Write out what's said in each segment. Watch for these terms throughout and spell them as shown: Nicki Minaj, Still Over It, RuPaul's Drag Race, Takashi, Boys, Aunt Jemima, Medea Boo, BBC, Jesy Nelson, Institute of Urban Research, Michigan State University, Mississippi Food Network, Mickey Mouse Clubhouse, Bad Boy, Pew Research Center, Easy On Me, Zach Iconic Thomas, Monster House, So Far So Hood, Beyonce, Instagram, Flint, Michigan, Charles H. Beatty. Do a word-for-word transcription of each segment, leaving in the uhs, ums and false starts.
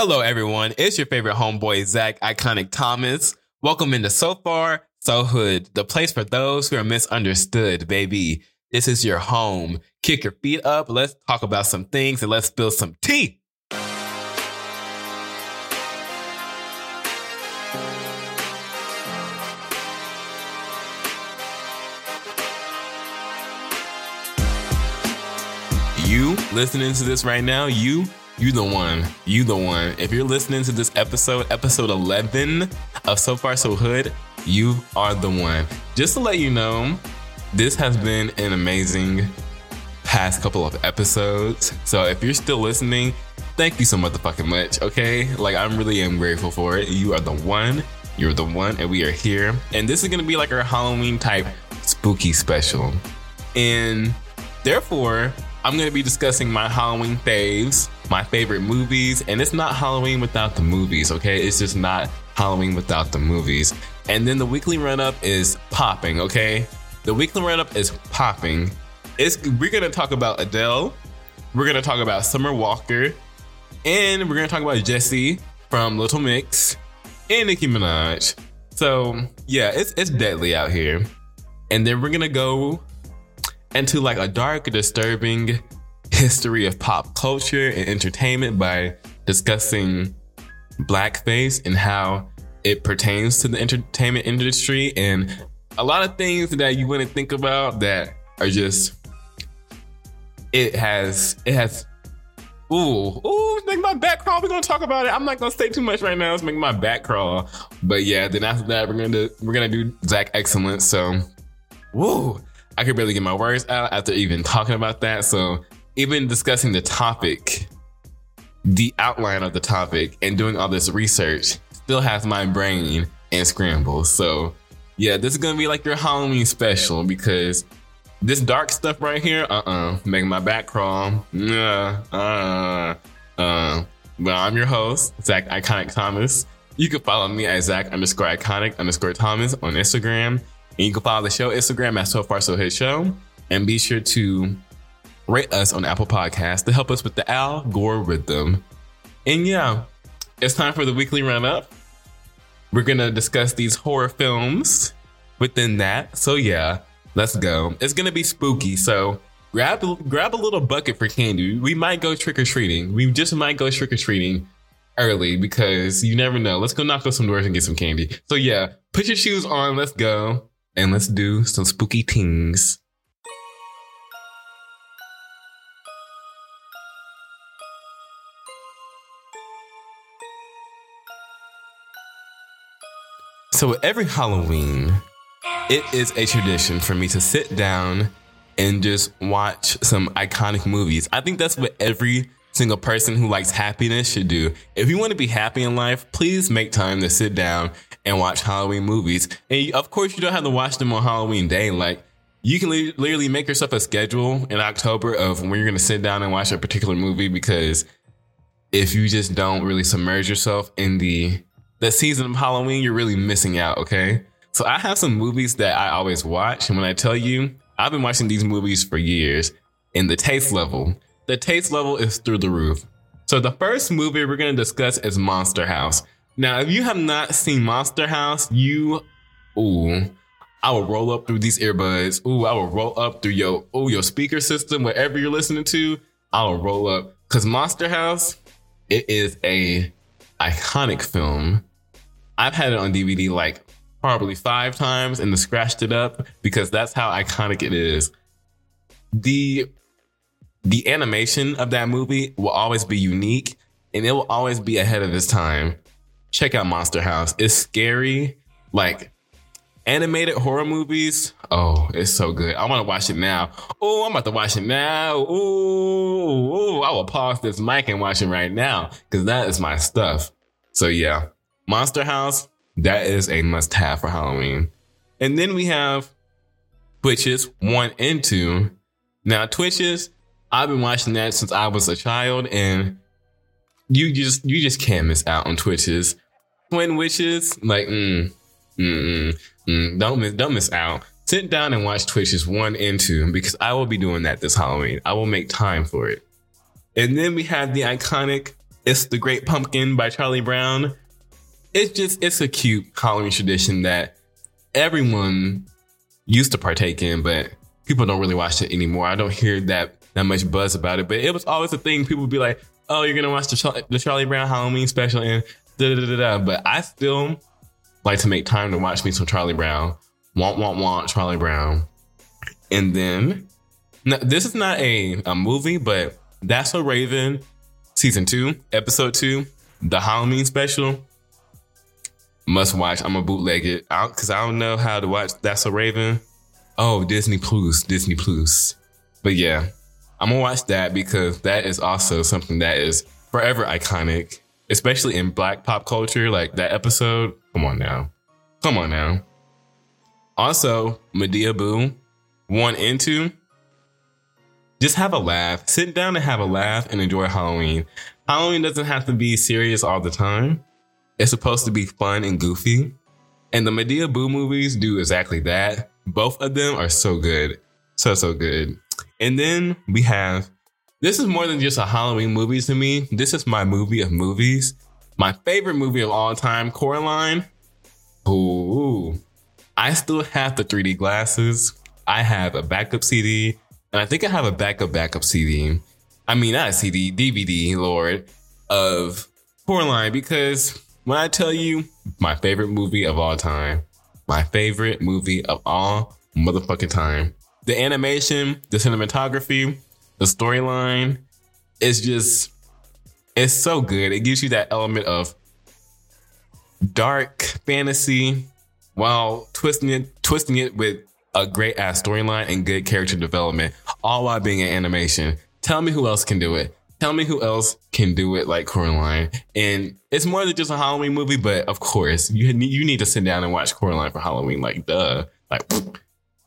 Hello, everyone. It's your favorite homeboy, Zach Iconic Thomas. Welcome into So Far So Hood, the place for those who are misunderstood, baby. This is your home. Kick your feet up. Let's talk about some things and let's spill some tea. You listening to this right now, you... You the one. You the one. If you're listening to this episode, episode eleven of So Far So Hood, you are the one. Just to let you know, this has been an amazing past couple of episodes. So if you're still listening, thank you so motherfucking much, okay? Like, I'm really am grateful for it. You are the one. You're the one, and we are here. And this is going to be like our Halloween-type spooky special. And therefore... I'm going to be discussing my Halloween faves, my favorite movies, and it's not Halloween without the movies, okay? It's just not Halloween without the movies. And then the weekly run-up is popping, okay? The weekly run-up is popping. It's We're going to talk about Adele. We're going to talk about Summer Walker. And we're going to talk about Jesy from Little Mix and Nicki Minaj. So, yeah, it's it's deadly out here. And then we're going to go... into like a dark, disturbing history of pop culture and entertainment by discussing blackface and how it pertains to the entertainment industry and a lot of things that you wouldn't think about that are just it has it has ooh ooh make my back crawl. We're gonna talk about it. I'm not gonna say too much right now. It's making my back crawl. But yeah, then after that we're gonna do, we're gonna do Zach Excellence. So woo. I could barely get my words out after even talking about that. So even discussing the topic, the outline of the topic and doing all this research still has my brain and scrambles. So yeah, this is going to be like your Halloween special because this dark stuff right here, uh-uh, making my back crawl. Uh, uh, uh. Well, I'm your host, Zach Iconic Thomas. You can follow me at Zach underscore Iconic underscore Thomas on Instagram. And you can follow the show Instagram at So Far So Hood Show. And be sure to rate us on Apple Podcasts to help us with the Al Gore rhythm. And yeah, it's time for the weekly run-up. We're going to discuss these horror films within that. So yeah, let's go. It's going to be spooky. So grab, grab a little bucket for candy. We might go trick-or-treating. We just might go trick-or-treating early because you never know. Let's go knock on some doors and get some candy. So yeah, put your shoes on. Let's go. And let's do some spooky things. So every Halloween, it is a tradition for me to sit down and just watch some iconic movies. I think that's what every single person who likes happiness should do. If you want to be happy in life, please make time to sit down and watch Halloween movies. And of course, you don't have to watch them on Halloween day. Like, you can literally make yourself a schedule in October of when you're going to sit down and watch a particular movie, because if you just don't really submerge yourself in the, the season of Halloween, you're really missing out, okay? So I have some movies that I always watch. And when I tell you, I've been watching these movies for years. And the taste level, the taste level is through the roof. So the first movie we're going to discuss is Monster House. Now, if you have not seen Monster House, you, ooh, I will roll up through these earbuds. Ooh, I will roll up through your, ooh, your speaker system, whatever you're listening to, I will roll up. Because Monster House, it is a iconic film. I've had it on D V D like probably five times and then scratched it up because that's how iconic it is. The, the animation of that movie will always be unique and it will always be ahead of its time. Check out Monster House. It's scary. Like, animated horror movies. Oh, it's so good. I want to watch it now. Oh, I'm about to watch it now. Oh, I will pause this mic and watch it right now because that is my stuff. So, yeah. Monster House, that is a must-have for Halloween. And then we have Twitches one and two. Now, Twitches, I've been watching that since I was a child, and You just you just can't miss out on Twitches. Twin Witches, like, mm, mm, mm, mm, don't miss, don't miss out. Sit down and watch Twitches one and two, because I will be doing that this Halloween. I will make time for it. And then we have the iconic It's The Great Pumpkin by Charlie Brown. It's just, it's a cute Halloween tradition that everyone used to partake in, but people don't really watch it anymore. I don't hear that that much buzz about it, but it was always a thing. People would be like, oh, you're going to watch the, the Charlie Brown Halloween special and da da da da. But I still like to make time to watch me some Charlie Brown. Womp, womp, womp, Charlie Brown. And then, now, this is not a, a movie, but That's a Raven, Season two, Episode two, the Halloween special. Must watch. I'm going to bootleg it out because I don't know how to watch That's a Raven. Oh, Disney Plus, Disney Plus. But yeah, I'm going to watch that because that is also something that is forever iconic, especially in Black pop culture. Like that episode. Come on now. Come on now. Also, Medea Boo, one and two. Just have a laugh. Sit down and have a laugh and enjoy Halloween. Halloween doesn't have to be serious all the time. It's supposed to be fun and goofy. And the Medea Boo movies do exactly that. Both of them are so good. So, so good. And then we have, this is more than just a Halloween movie to me. This is my movie of movies. My favorite movie of all time, Coraline. Ooh. I still have the three D glasses. I have a backup C D. And I think I have a backup, backup C D. I mean, not a C D, D V D, Lord, of Coraline. Because when I tell you my favorite movie of all time, my favorite movie of all motherfucking time, the animation, the cinematography, the storyline, it's just, it's so good. It gives you that element of dark fantasy, while twisting it, twisting it with a great ass storyline and good character development, all while being an animation. Tell me who else can do it. Tell me who else can do it like Coraline. And it's more than just a Halloween movie, but of course, you need, you need to sit down and watch Coraline for Halloween. Like, duh. Like,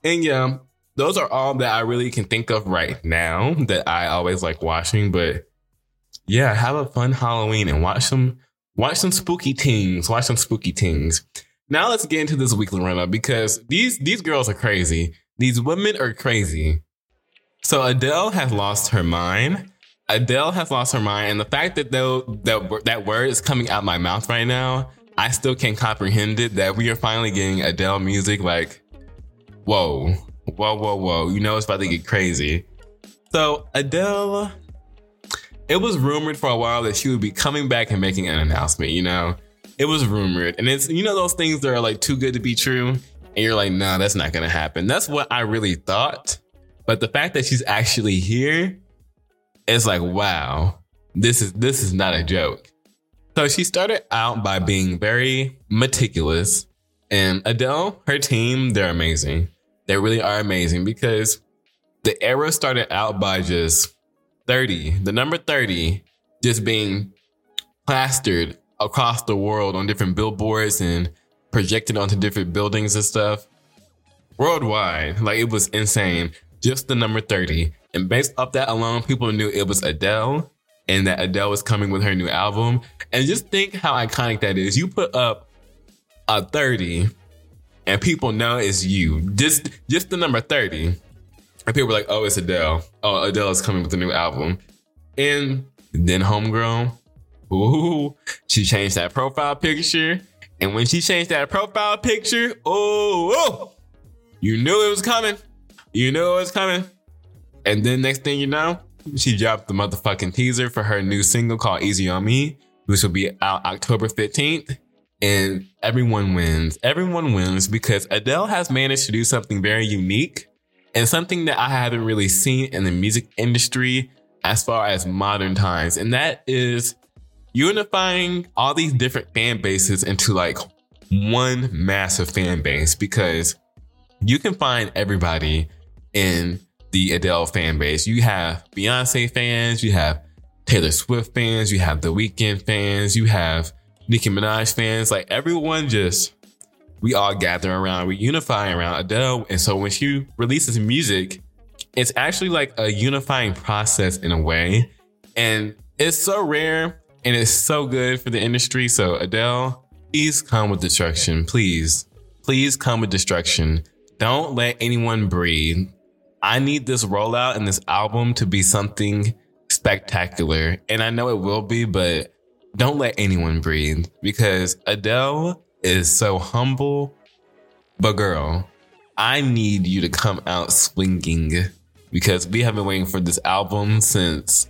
and yeah, those are all that I really can think of right now that I always like watching. But yeah, have a fun Halloween and watch some, watch some spooky things. Watch some spooky things. Now let's get into this weekly run-up because these these girls are crazy. These women are crazy. So Adele has lost her mind. Adele has lost her mind. And the fact that though that, that word is coming out my mouth right now, I still can't comprehend it, that we are finally getting Adele music. Like, whoa, whoa, whoa, whoa. You know it's about to get crazy. So Adele, it was rumored for a while that she would be coming back and making an announcement, you know? It was rumored. And it's, you know, those things that are like too good to be true. And you're like, no, nah, that's not going to happen. That's what I really thought. But the fact that she's actually here is like, wow, this is this is not a joke. So she started out by being very meticulous. And Adele, her team, they're amazing. They really are amazing because the era started out by just thirty, the number thirty, just being plastered across the world on different billboards and projected onto different buildings and stuff worldwide. Like, it was insane. Just the number thirty. And based off that alone, people knew it was Adele and that Adele was coming with her new album. And just think how iconic that is. You put up a thirty and people know it's you. Just, just the number thirty. And people were like, oh, it's Adele. Oh, Adele is coming with a new album. And then Homegirl, ooh, she changed that profile picture. And when she changed that profile picture, oh, oh, you knew it was coming. You knew it was coming. And then next thing you know, she dropped the motherfucking teaser for her new single called Easy On Me, which will be out October fifteenth. And everyone wins. Everyone wins because Adele has managed to do something very unique and something that I haven't really seen in the music industry as far as modern times. And that is unifying all these different fan bases into like one massive fan base, because you can find everybody in the Adele fan base. You have Beyonce fans, you have Taylor Swift fans, you have The Weeknd fans, you have Nicki Minaj fans. Like, everyone just, we all gather around, we unify around Adele. And so when she releases music, it's actually like a unifying process in a way. And it's so rare. And it's so good for the industry. So Adele, please come with destruction. Please, please come with destruction. Don't let anyone breathe. I need this rollout and this album to be something spectacular. And I know it will be, but don't let anyone breathe, because Adele is so humble. But girl, I need you to come out swinging, because we have been waiting for this album since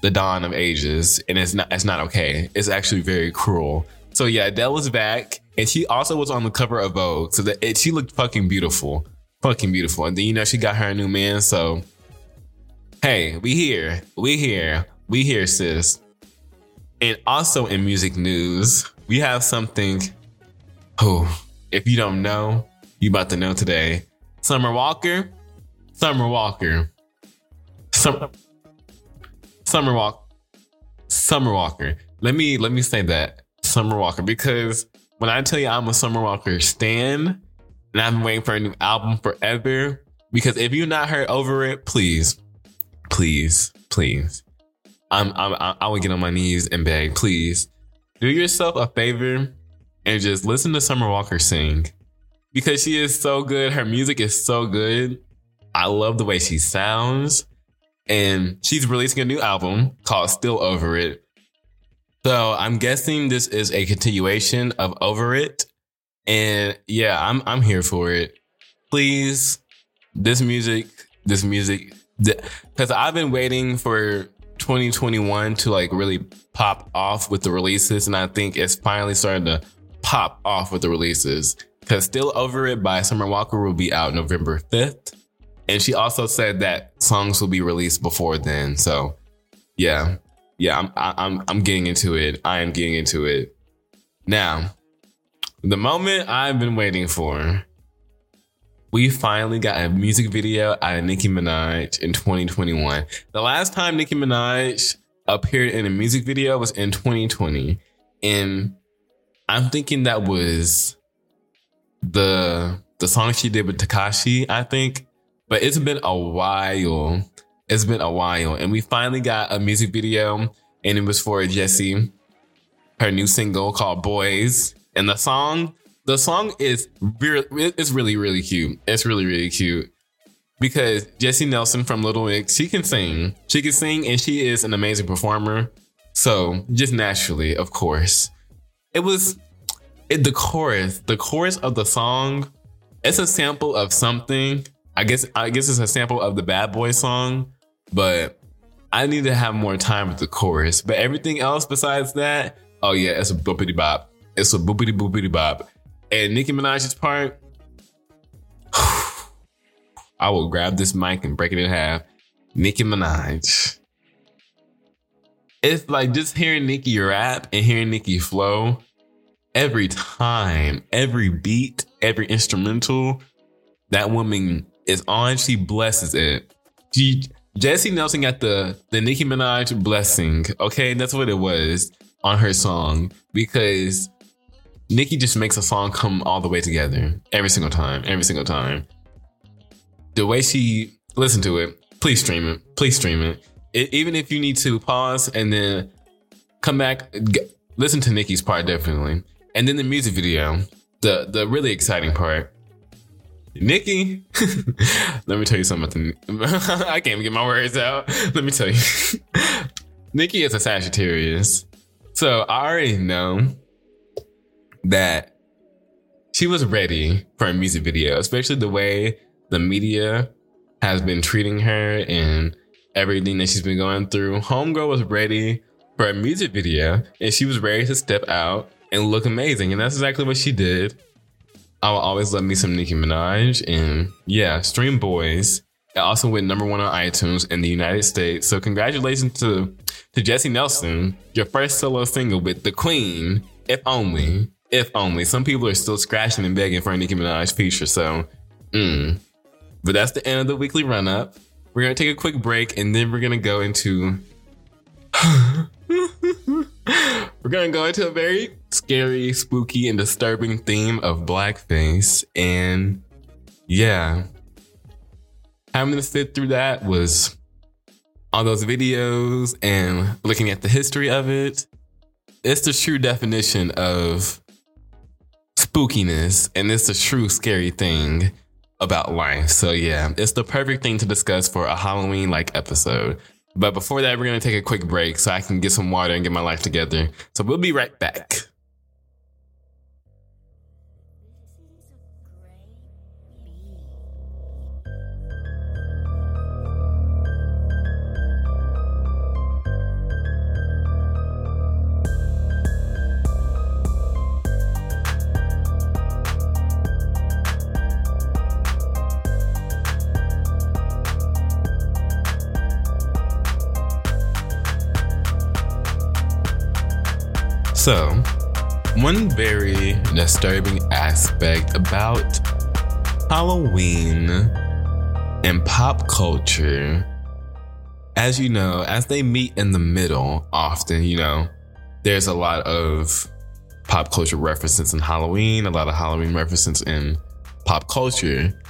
the dawn of ages, and it's not, it's not okay. It's actually very cruel. So yeah, Adele was back, and she also was on the cover of Vogue, so that it, she looked fucking beautiful, fucking beautiful. And then, you know, she got her a new man. So hey, we here, we here, we here, sis. And also in music news, we have something. Oh, if you don't know, you about to know today. Summer Walker, Summer Walker, Summer, Summer Walker, Summer Walker. Let me let me say that, Summer Walker, because when I tell you I'm a Summer Walker stan, and I've been waiting for a new album forever. Because if you've not heard Over It, please, please, please, I'm, I'm I would get on my knees and beg, please, do yourself a favor and just listen to Summer Walker sing, because she is so good. Her music is so good. I love the way she sounds. And she's releasing a new album called Still Over It. So I'm guessing this is a continuation of Over It. And yeah, I'm I'm here for it. Please, this music, this music, because I've been waiting for twenty twenty-one to like really pop off with the releases. And I think it's finally starting to pop off with the releases, because Still Over It by Summer Walker will be out November fifth. And she also said that songs will be released before then. So, yeah, yeah, I'm I'm I'm getting into it. I am getting into it. Now, the moment I've been waiting for. We finally got a music video out of Nicki Minaj in twenty twenty-one. The last time Nicki Minaj appeared in a music video was in twenty twenty. And I'm thinking that was the the song she did with Takashi, I think. But it's been a while. It's been a while. And we finally got a music video. And it was for Jesy, her new single called Boys. And the song, the song is re- it's really, really cute. It's really, really cute. Because Jesy Nelson from Little Mix, she can sing. She can sing, and she is an amazing performer. So just naturally, of course. It was it, the chorus. The chorus of the song, it's a sample of something. I guess I guess it's a sample of the Bad Boy song, but I need to have more time with the chorus. But everything else besides that, oh yeah, it's a boopity bop. It's a boopity boopity bop. And Nicki Minaj's part, I will grab this mic and break it in half. Nicki Minaj. It's like just hearing Nicki rap and hearing Nicki flow every time, every beat, every instrumental. That woman is on. She blesses it. She, Jesy Nelson got the, the Nicki Minaj blessing. Okay, that's what it was on her song, because Nicki just makes a song come all the way together every single time, every single time. The way she, listen to it. Please stream it. Please stream it. it even if you need to pause and then come back, get, listen to Nicki's part definitely. And then the music video, the the really exciting part. Nicki, let me tell you something. I can't even get my words out. Let me tell you. Nicki is a Sagittarius. So I already know that she was ready for a music video, especially the way the media has been treating her and everything that she's been going through. Homegirl was ready for a music video, and she was ready to step out and look amazing. And that's exactly what she did. I will always love me some Nicki Minaj. And yeah, stream Boys. It also went number one on iTunes in the United States. So congratulations to, to Jesy Nelson, your first solo single with the Queen. If only, if only. Some people are still scratching and begging for a Nicki Minaj feature. So, mm. But that's the end of the weekly run up. We're going to take a quick break, and then we're going to go into, we're going to go into a very scary, spooky, and disturbing theme of blackface. And yeah, having to sit through that was all those videos and looking at the history of it. It's the true definition of spookiness, and it's the true scary thing about life. So yeah, it's the perfect thing to discuss for a Halloween-like episode. But before that, we're going to take a quick break so I can get some water and get my life together. So we'll be right back. So, one very disturbing aspect about Halloween and pop culture, as you know, as they meet in the middle, often, you know, there's a lot of pop culture references in Halloween, a lot of Halloween references in pop culture.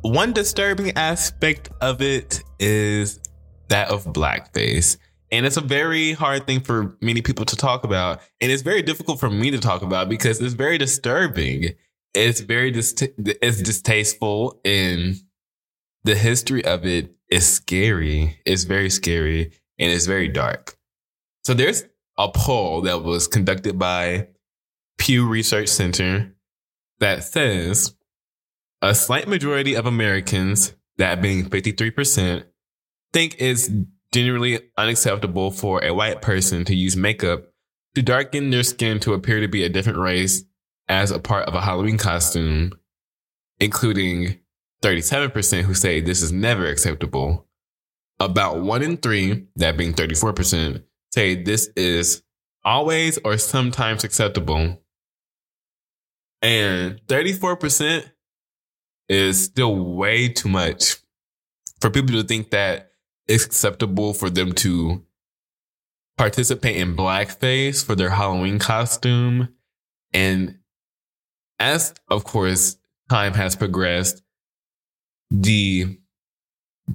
One disturbing aspect of it is that of blackface. And it's a very hard thing for many people to talk about. And it's very difficult for me to talk about because it's very disturbing. It's very dist- it's distasteful. And the history of it is scary. It's very scary. And it's very dark. So there's a poll that was conducted by Pew Research Center that says a slight majority of Americans, that being fifty-three percent, think it's generally unacceptable for a white person to use makeup to darken their skin to appear to be a different race as a part of a Halloween costume, including thirty-seven percent who say this is never acceptable. About one in three, that being thirty-four percent, say this is always or sometimes acceptable. And thirty-four percent is still way too much for people to think that it's acceptable for them to participate in blackface for their Halloween costume. And as, of course, time has progressed, the,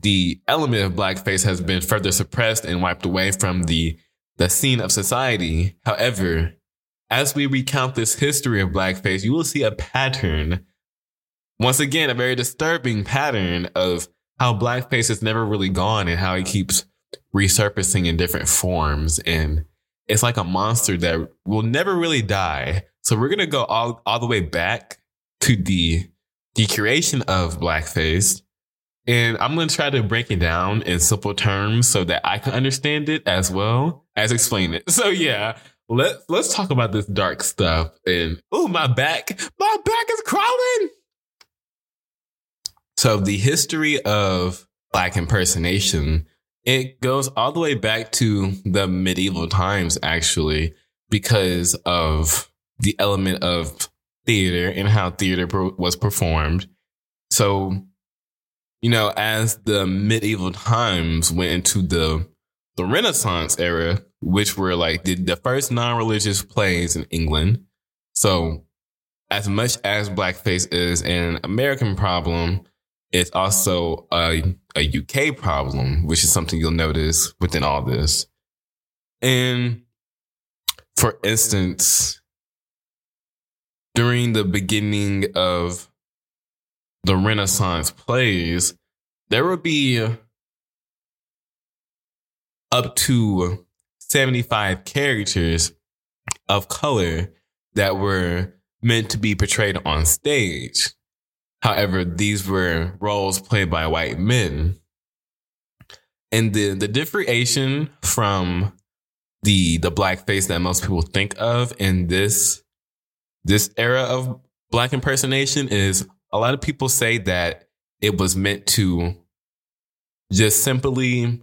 the element of blackface has been further suppressed and wiped away from the, the scene of society. However, as we recount this history of blackface, you will see a pattern. Once again, a very disturbing pattern of how blackface is never really gone and how it keeps resurfacing in different forms. And it's like a monster that will never really die. So we're going to go all, all the way back to the, the creation of blackface. And I'm going to try to break it down in simple terms so that I can understand it as well as explain it. So yeah, let, let's talk about this dark stuff. And oh, my back, my back is crawling. So the history of black impersonation, it goes all the way back to the medieval times, actually, because of the element of theater and how theater pro- was performed. So, you know, as the medieval times went into the, the Renaissance era, which were like the, the first non-religious plays in England. So as much as blackface is an American problem, it's also a, a U K problem, which is something you'll notice within all this. And for instance, during the beginning of the Renaissance plays, there would be up to seventy-five characters of color that were meant to be portrayed on stage. However, these were roles played by white men. And the, the differentiation from the the blackface that most people think of in this, this era of black impersonation is a lot of people say that it was meant to just simply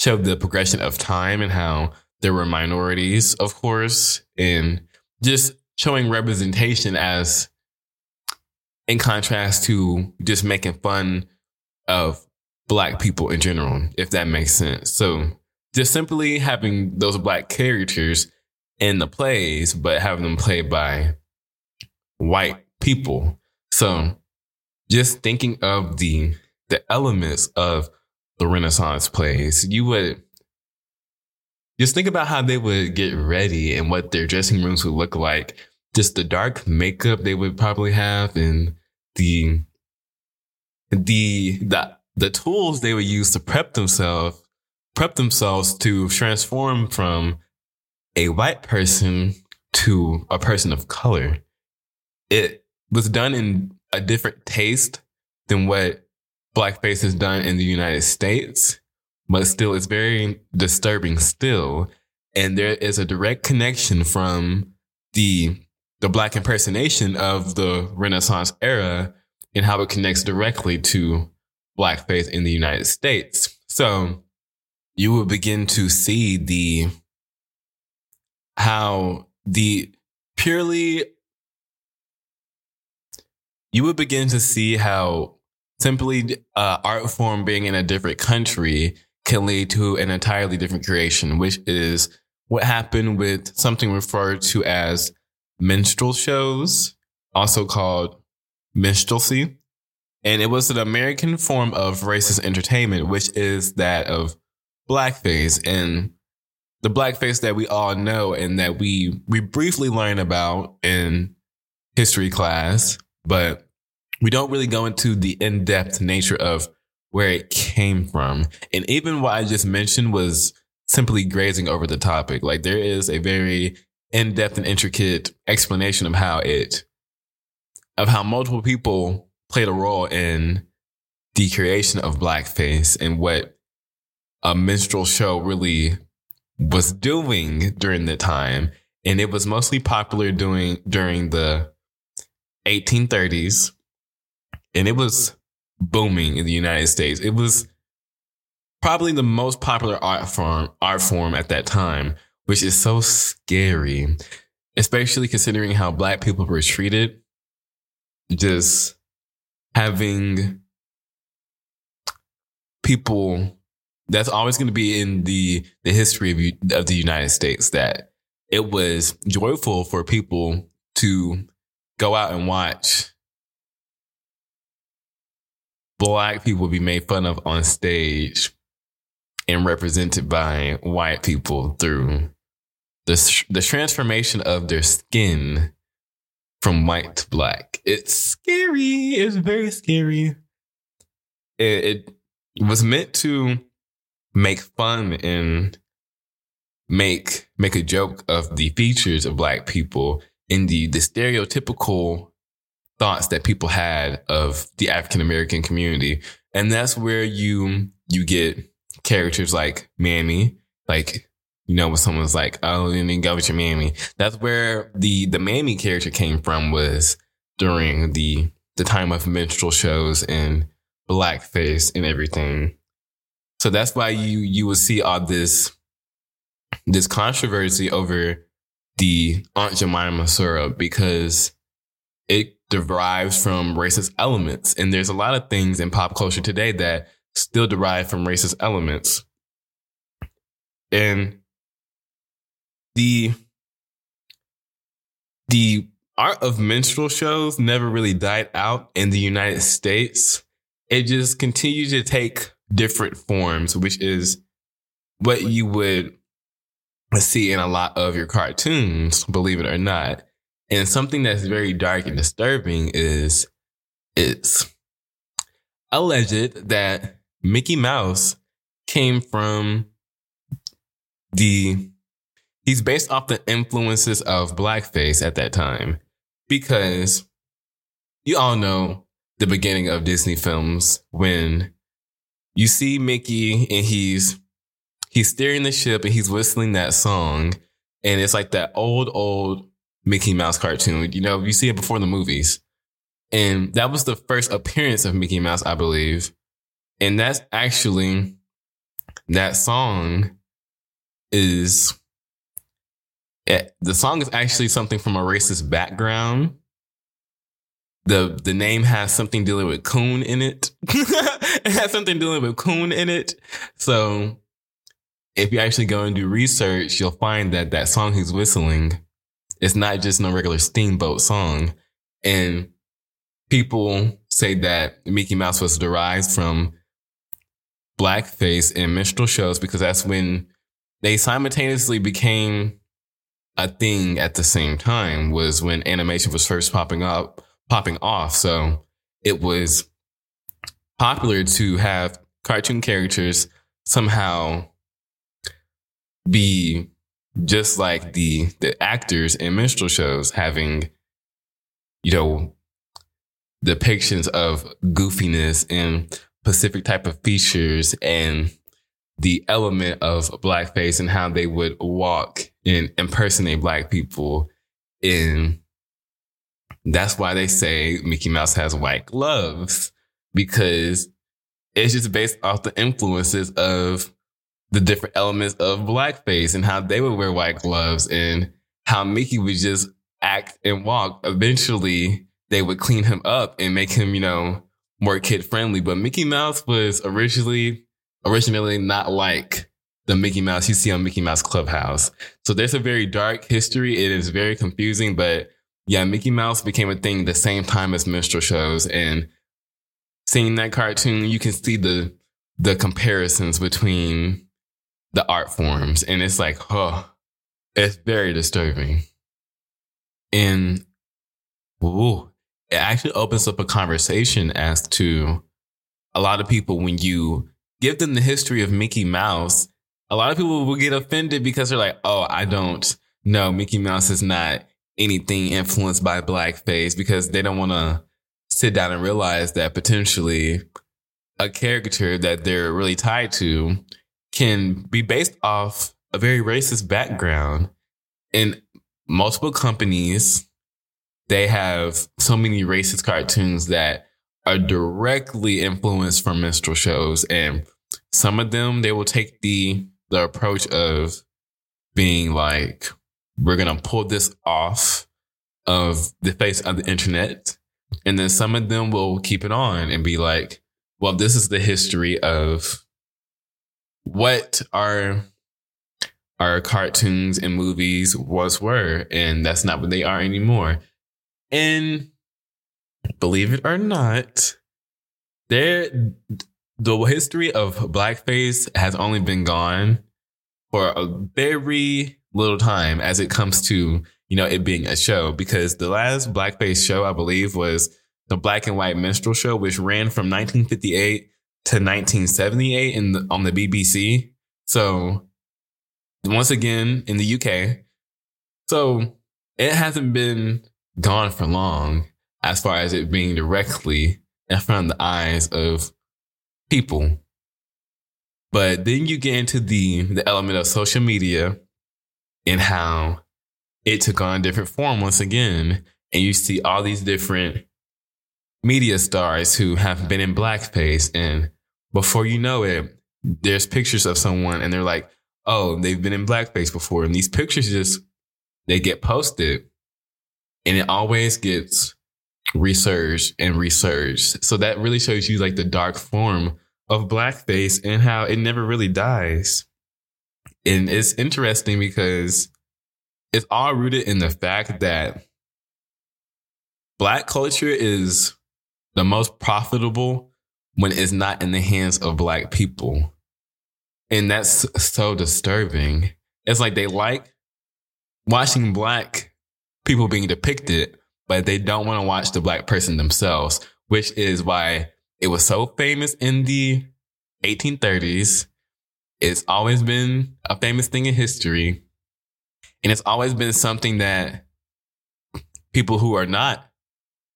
show the progression of time and how there were minorities, of course, and just showing representation as in contrast to just making fun of black people in general, if that makes sense. So just simply having those black characters in the plays, but having them played by white people. So just thinking of the the elements of the Renaissance plays, you would just think about how they would get ready and what their dressing rooms would look like. Just the dark makeup they would probably have and the the the the tools they would use to prep themselves, prep themselves to transform from a white person to a person of color. It was done in a different taste than what blackface has done in the United States, but still it's very disturbing still. And there is a direct connection from the the black impersonation of the Renaissance era and how it connects directly to blackface in the United States. So you will begin to see the how the purely you would begin to see how simply uh, art form being in a different country can lead to an entirely different creation, which is what happened with something referred to as minstrel shows, also called minstrelsy. And it was an American form of racist entertainment, which is that of blackface. And the blackface that we all know and that we we briefly learn about in history class, but we don't really go into the in-depth nature of where it came from. And even what I just mentioned was simply grazing over the topic. Like, there is a very in-depth and intricate explanation of how it, of how multiple people played a role in the creation of blackface and what a minstrel show really was doing during the time. And it was mostly popular doing during the eighteen thirties. And it was booming in the United States. It was probably the most popular art form, art form at that time, which is so scary, especially considering how black people were treated. Just having people, that's always going to be in the, the history of, you, of the United States, that it was joyful for people to go out and watch black people be made fun of on stage and represented by white people through the, the transformation of their skin from white to black. It's scary. It's very scary. It, it was meant to make fun and make make a joke of the features of black people and the, the stereotypical thoughts that people had of the African-American community. And that's where you you get characters like Mammy, like, you know, when someone's like, oh, you didn't go with your Mammy. That's where the the Mammy character came from, was during the the time of minstrel shows and blackface and everything. So that's why you you will see all this this controversy over the Aunt Jemima syrup, because it derives from racist elements. And there's a lot of things in pop culture today that still derive from racist elements. And the the art of minstrel shows never really died out in the United States. It just continued to take different forms, which is what you would see in a lot of your cartoons, believe it or not. And something that's very dark and disturbing is it's alleged that Mickey Mouse came from the, he's based off the influences of blackface at that time, because you all know the beginning of Disney films when you see Mickey and he's, he's steering the ship and he's whistling that song. And it's like that old, old Mickey Mouse cartoon, you know, you see it before the movies. And that was the first appearance of Mickey Mouse, I believe. And that's actually, that song is, the song is actually something from a racist background. The the name has something dealing with coon in it. It has something dealing with coon in it. So if you actually go and do research, you'll find that that song he's whistling, it's not just no regular Steamboat song. And people say that Mickey Mouse was derived from blackface and minstrel shows because that's when they simultaneously became a thing at the same time, was when animation was first popping up, popping off. So it was popular to have cartoon characters somehow be just like the the actors in minstrel shows, having, you know, depictions of goofiness and specific type of features and the element of blackface and how they would walk and impersonate black people. And that's why they say Mickey Mouse has white gloves, because it's just based off the influences of the different elements of blackface and how they would wear white gloves and how Mickey would just act and walk. Eventually, they would clean him up and make him, you know, more kid friendly. But Mickey Mouse was originally originally not like the Mickey Mouse you see on Mickey Mouse Clubhouse. So there's a very dark history. It is very confusing, but yeah, Mickey Mouse became a thing the same time as minstrel shows. And seeing that cartoon, you can see the the comparisons between the art forms. And it's like, oh, it's very disturbing. And ooh, it actually opens up a conversation as to a lot of people, when you give them the history of Mickey Mouse, a lot of people will get offended because they're like, oh, I don't know. Mickey Mouse is not anything influenced by blackface, because they don't want to sit down and realize that potentially a caricature that they're really tied to can be based off a very racist background. And multiple companies, they have so many racist cartoons that are directly influenced from minstrel shows. And some of them, they will take the the approach of being like, we're going to pull this off of the face of the internet. And then some of them will keep it on and be like, well, this is the history of what our, our cartoons and movies once were. And that's not what they are anymore. And believe it or not, there the history of blackface has only been gone for a very little time as it comes to, you know, it being a show, because the last blackface show, I believe, was the Black and White Minstrel Show, which ran from nineteen fifty-eight to nineteen seventy-eight in the, on the B B C. So once again, in the U K. So it hasn't been gone for long as far as it being directly in front of the eyes of people. But then you get into the, the element of social media and how it took on a different form once again. And you see all these different media stars who have been in blackface. And before you know it, there's pictures of someone and they're like, oh, they've been in blackface before. And these pictures just, they get posted. And it always gets researched and researched. So that really shows you like the dark form of blackface and how it never really dies. And it's interesting because it's all rooted in the fact that black culture is the most profitable when it's not in the hands of black people. And that's so disturbing. It's like they like watching black people being depicted, but they don't want to watch the black person themselves, which is why it was so famous in the eighteen thirties. It's always been a famous thing in history. And it's always been something that people who are not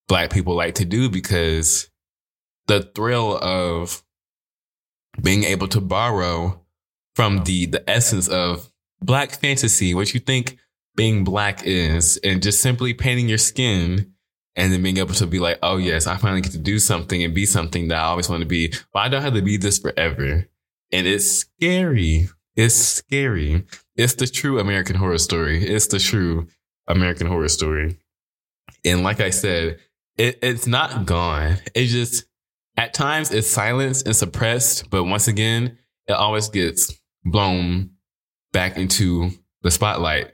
black people like to do, because the thrill of being able to borrow from the, the essence of black fantasy, what you think being black is, and just simply painting your skin and then being able to be like, oh, yes, I finally get to do something and be something that I always want to be. But I don't have to be this forever. And it's scary. It's scary. It's the true American Horror Story. It's the true American Horror Story. And like I said, it, it's not gone. It's just at times it's silenced and suppressed. But once again, it always gets blown back into the spotlight.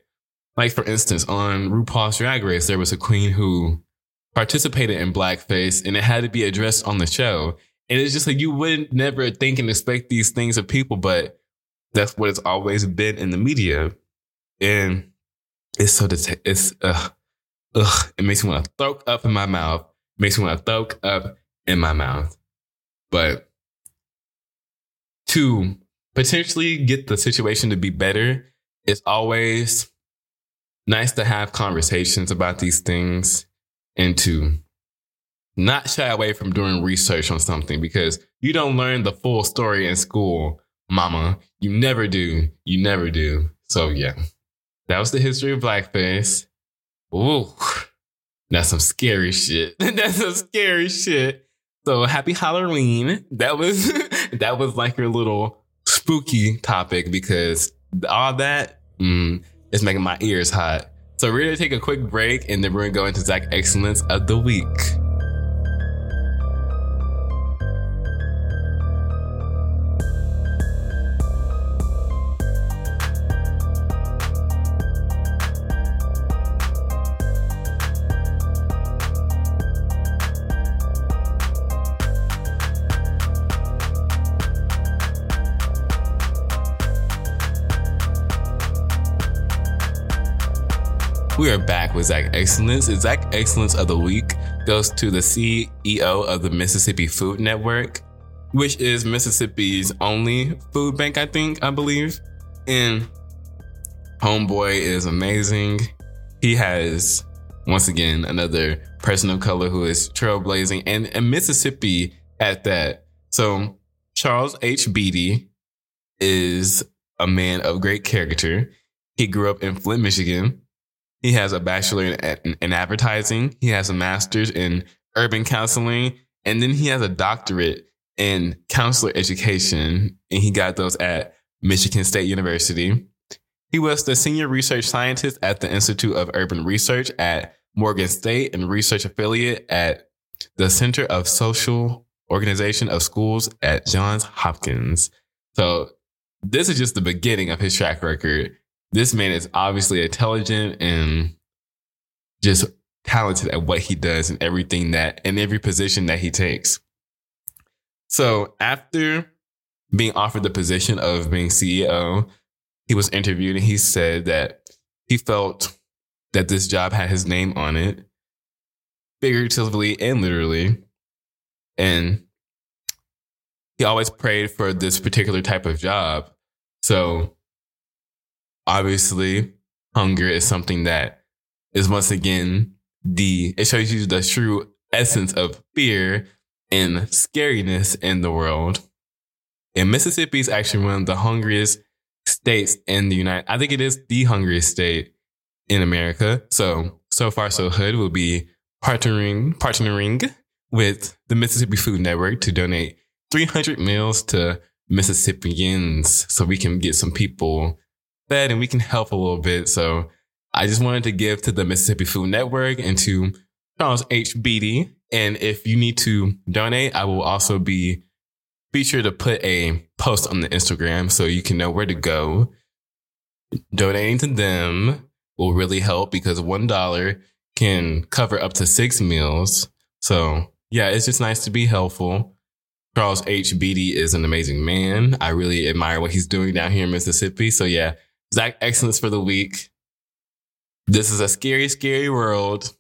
Like, for instance, on RuPaul's Drag Race, there was a queen who participated in blackface and it had to be addressed on the show. And it's just like you wouldn't never think and expect these things of people, but that's what it's always been in the media. And it's so, det- it's, uh, ugh, it makes me want to throw up in my mouth. It makes me want to throw up in my mouth. But to potentially get the situation to be better, it's always nice to have conversations about these things and to not shy away from doing research on something, because you don't learn the full story in school, mama. You never do. You never do. So, yeah, that was the history of blackface. Ooh, that's some scary shit. That's some scary shit. So happy Halloween. That was that was like your little spooky topic, because all that mm, is making my ears hot. So we're going to take a quick break and then we're going to go into Zach Excellence of the Week. We are back with Zach Excellence. Zach Excellence of the Week goes to the C E O of the Mississippi Food Network, which is Mississippi's only food bank, I think, I believe. And homeboy is amazing. He has, once again, another person of color who is trailblazing, and, and Mississippi at that. So Charles H. Beatty is a man of great character. He grew up in Flint, Michigan. He has a bachelor in, in advertising. He has a master's in urban counseling. And then he has a doctorate in counselor education. And he got those at Michigan State University. He was the senior research scientist at the Institute of Urban Research at Morgan State and research affiliate at the Center of Social Organization of Schools at Johns Hopkins. So this is just the beginning of his track record. This man is obviously intelligent and just talented at what he does and everything that, and every position that he takes. So after being offered the position of being C E O, he was interviewed and he said that he felt that this job had his name on it, figuratively and literally. And he always prayed for this particular type of job. So obviously, hunger is something that is, once again, the it shows you the true essence of fear and scariness in the world. And Mississippi is actually one of the hungriest states in the United. I think it is the hungriest state in America. So, so far, so Hood will be partnering partnering with the Mississippi Food Network to donate three hundred meals to Mississippians, so we can get some people fed and we can help a little bit. So I just wanted to give to the Mississippi Food Network and to Charles H. Beatty. And if you need to donate, I will also be be sure to put a post on the Instagram so you can know where to go. Donating to them will really help, because one dollar can cover up to six meals. So yeah, it's just nice to be helpful. Charles H. Beatty is an amazing man. I really admire what he's doing down here in Mississippi. So yeah, Zach Excellence for the Week. This is a scary, scary world.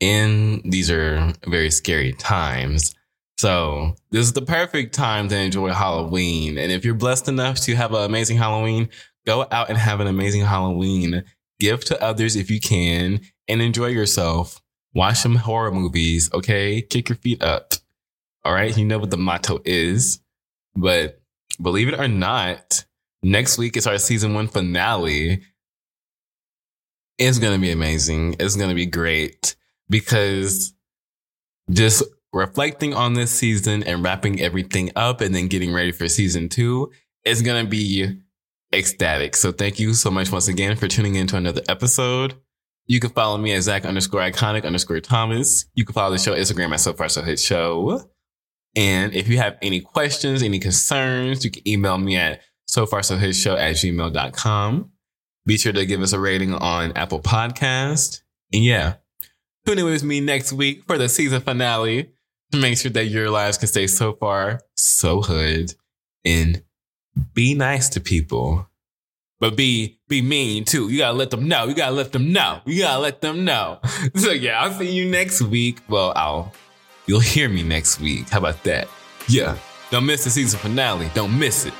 And these are very scary times. So this is the perfect time to enjoy Halloween. And if you're blessed enough to have an amazing Halloween, go out and have an amazing Halloween. Give to others if you can and enjoy yourself. Watch some horror movies, okay? Kick your feet up. All right. You know what the motto is, but believe it or not, next week is our season one finale. It's going to be amazing. It's going to be great, because just reflecting on this season and wrapping everything up and then getting ready for season two is going to be ecstatic. So thank you so much once again for tuning in to another episode. You can follow me at Zach underscore Iconic underscore Thomas. You can follow the show Instagram at So Far So Hood Show. And if you have any questions, any concerns, you can email me at sofarsohoodshow at gmail dot com. Be sure to give us a rating on Apple Podcast. And yeah, tune in with me next week for the season finale to make sure that your lives can stay so far, so hood. And be nice to people, but be be mean too. You got to let them know. You got to let them know. You got to let them know. So yeah, I'll see you next week. Well, I'll You'll hear me next week. How about that? Yeah. Don't miss the season finale. Don't miss it.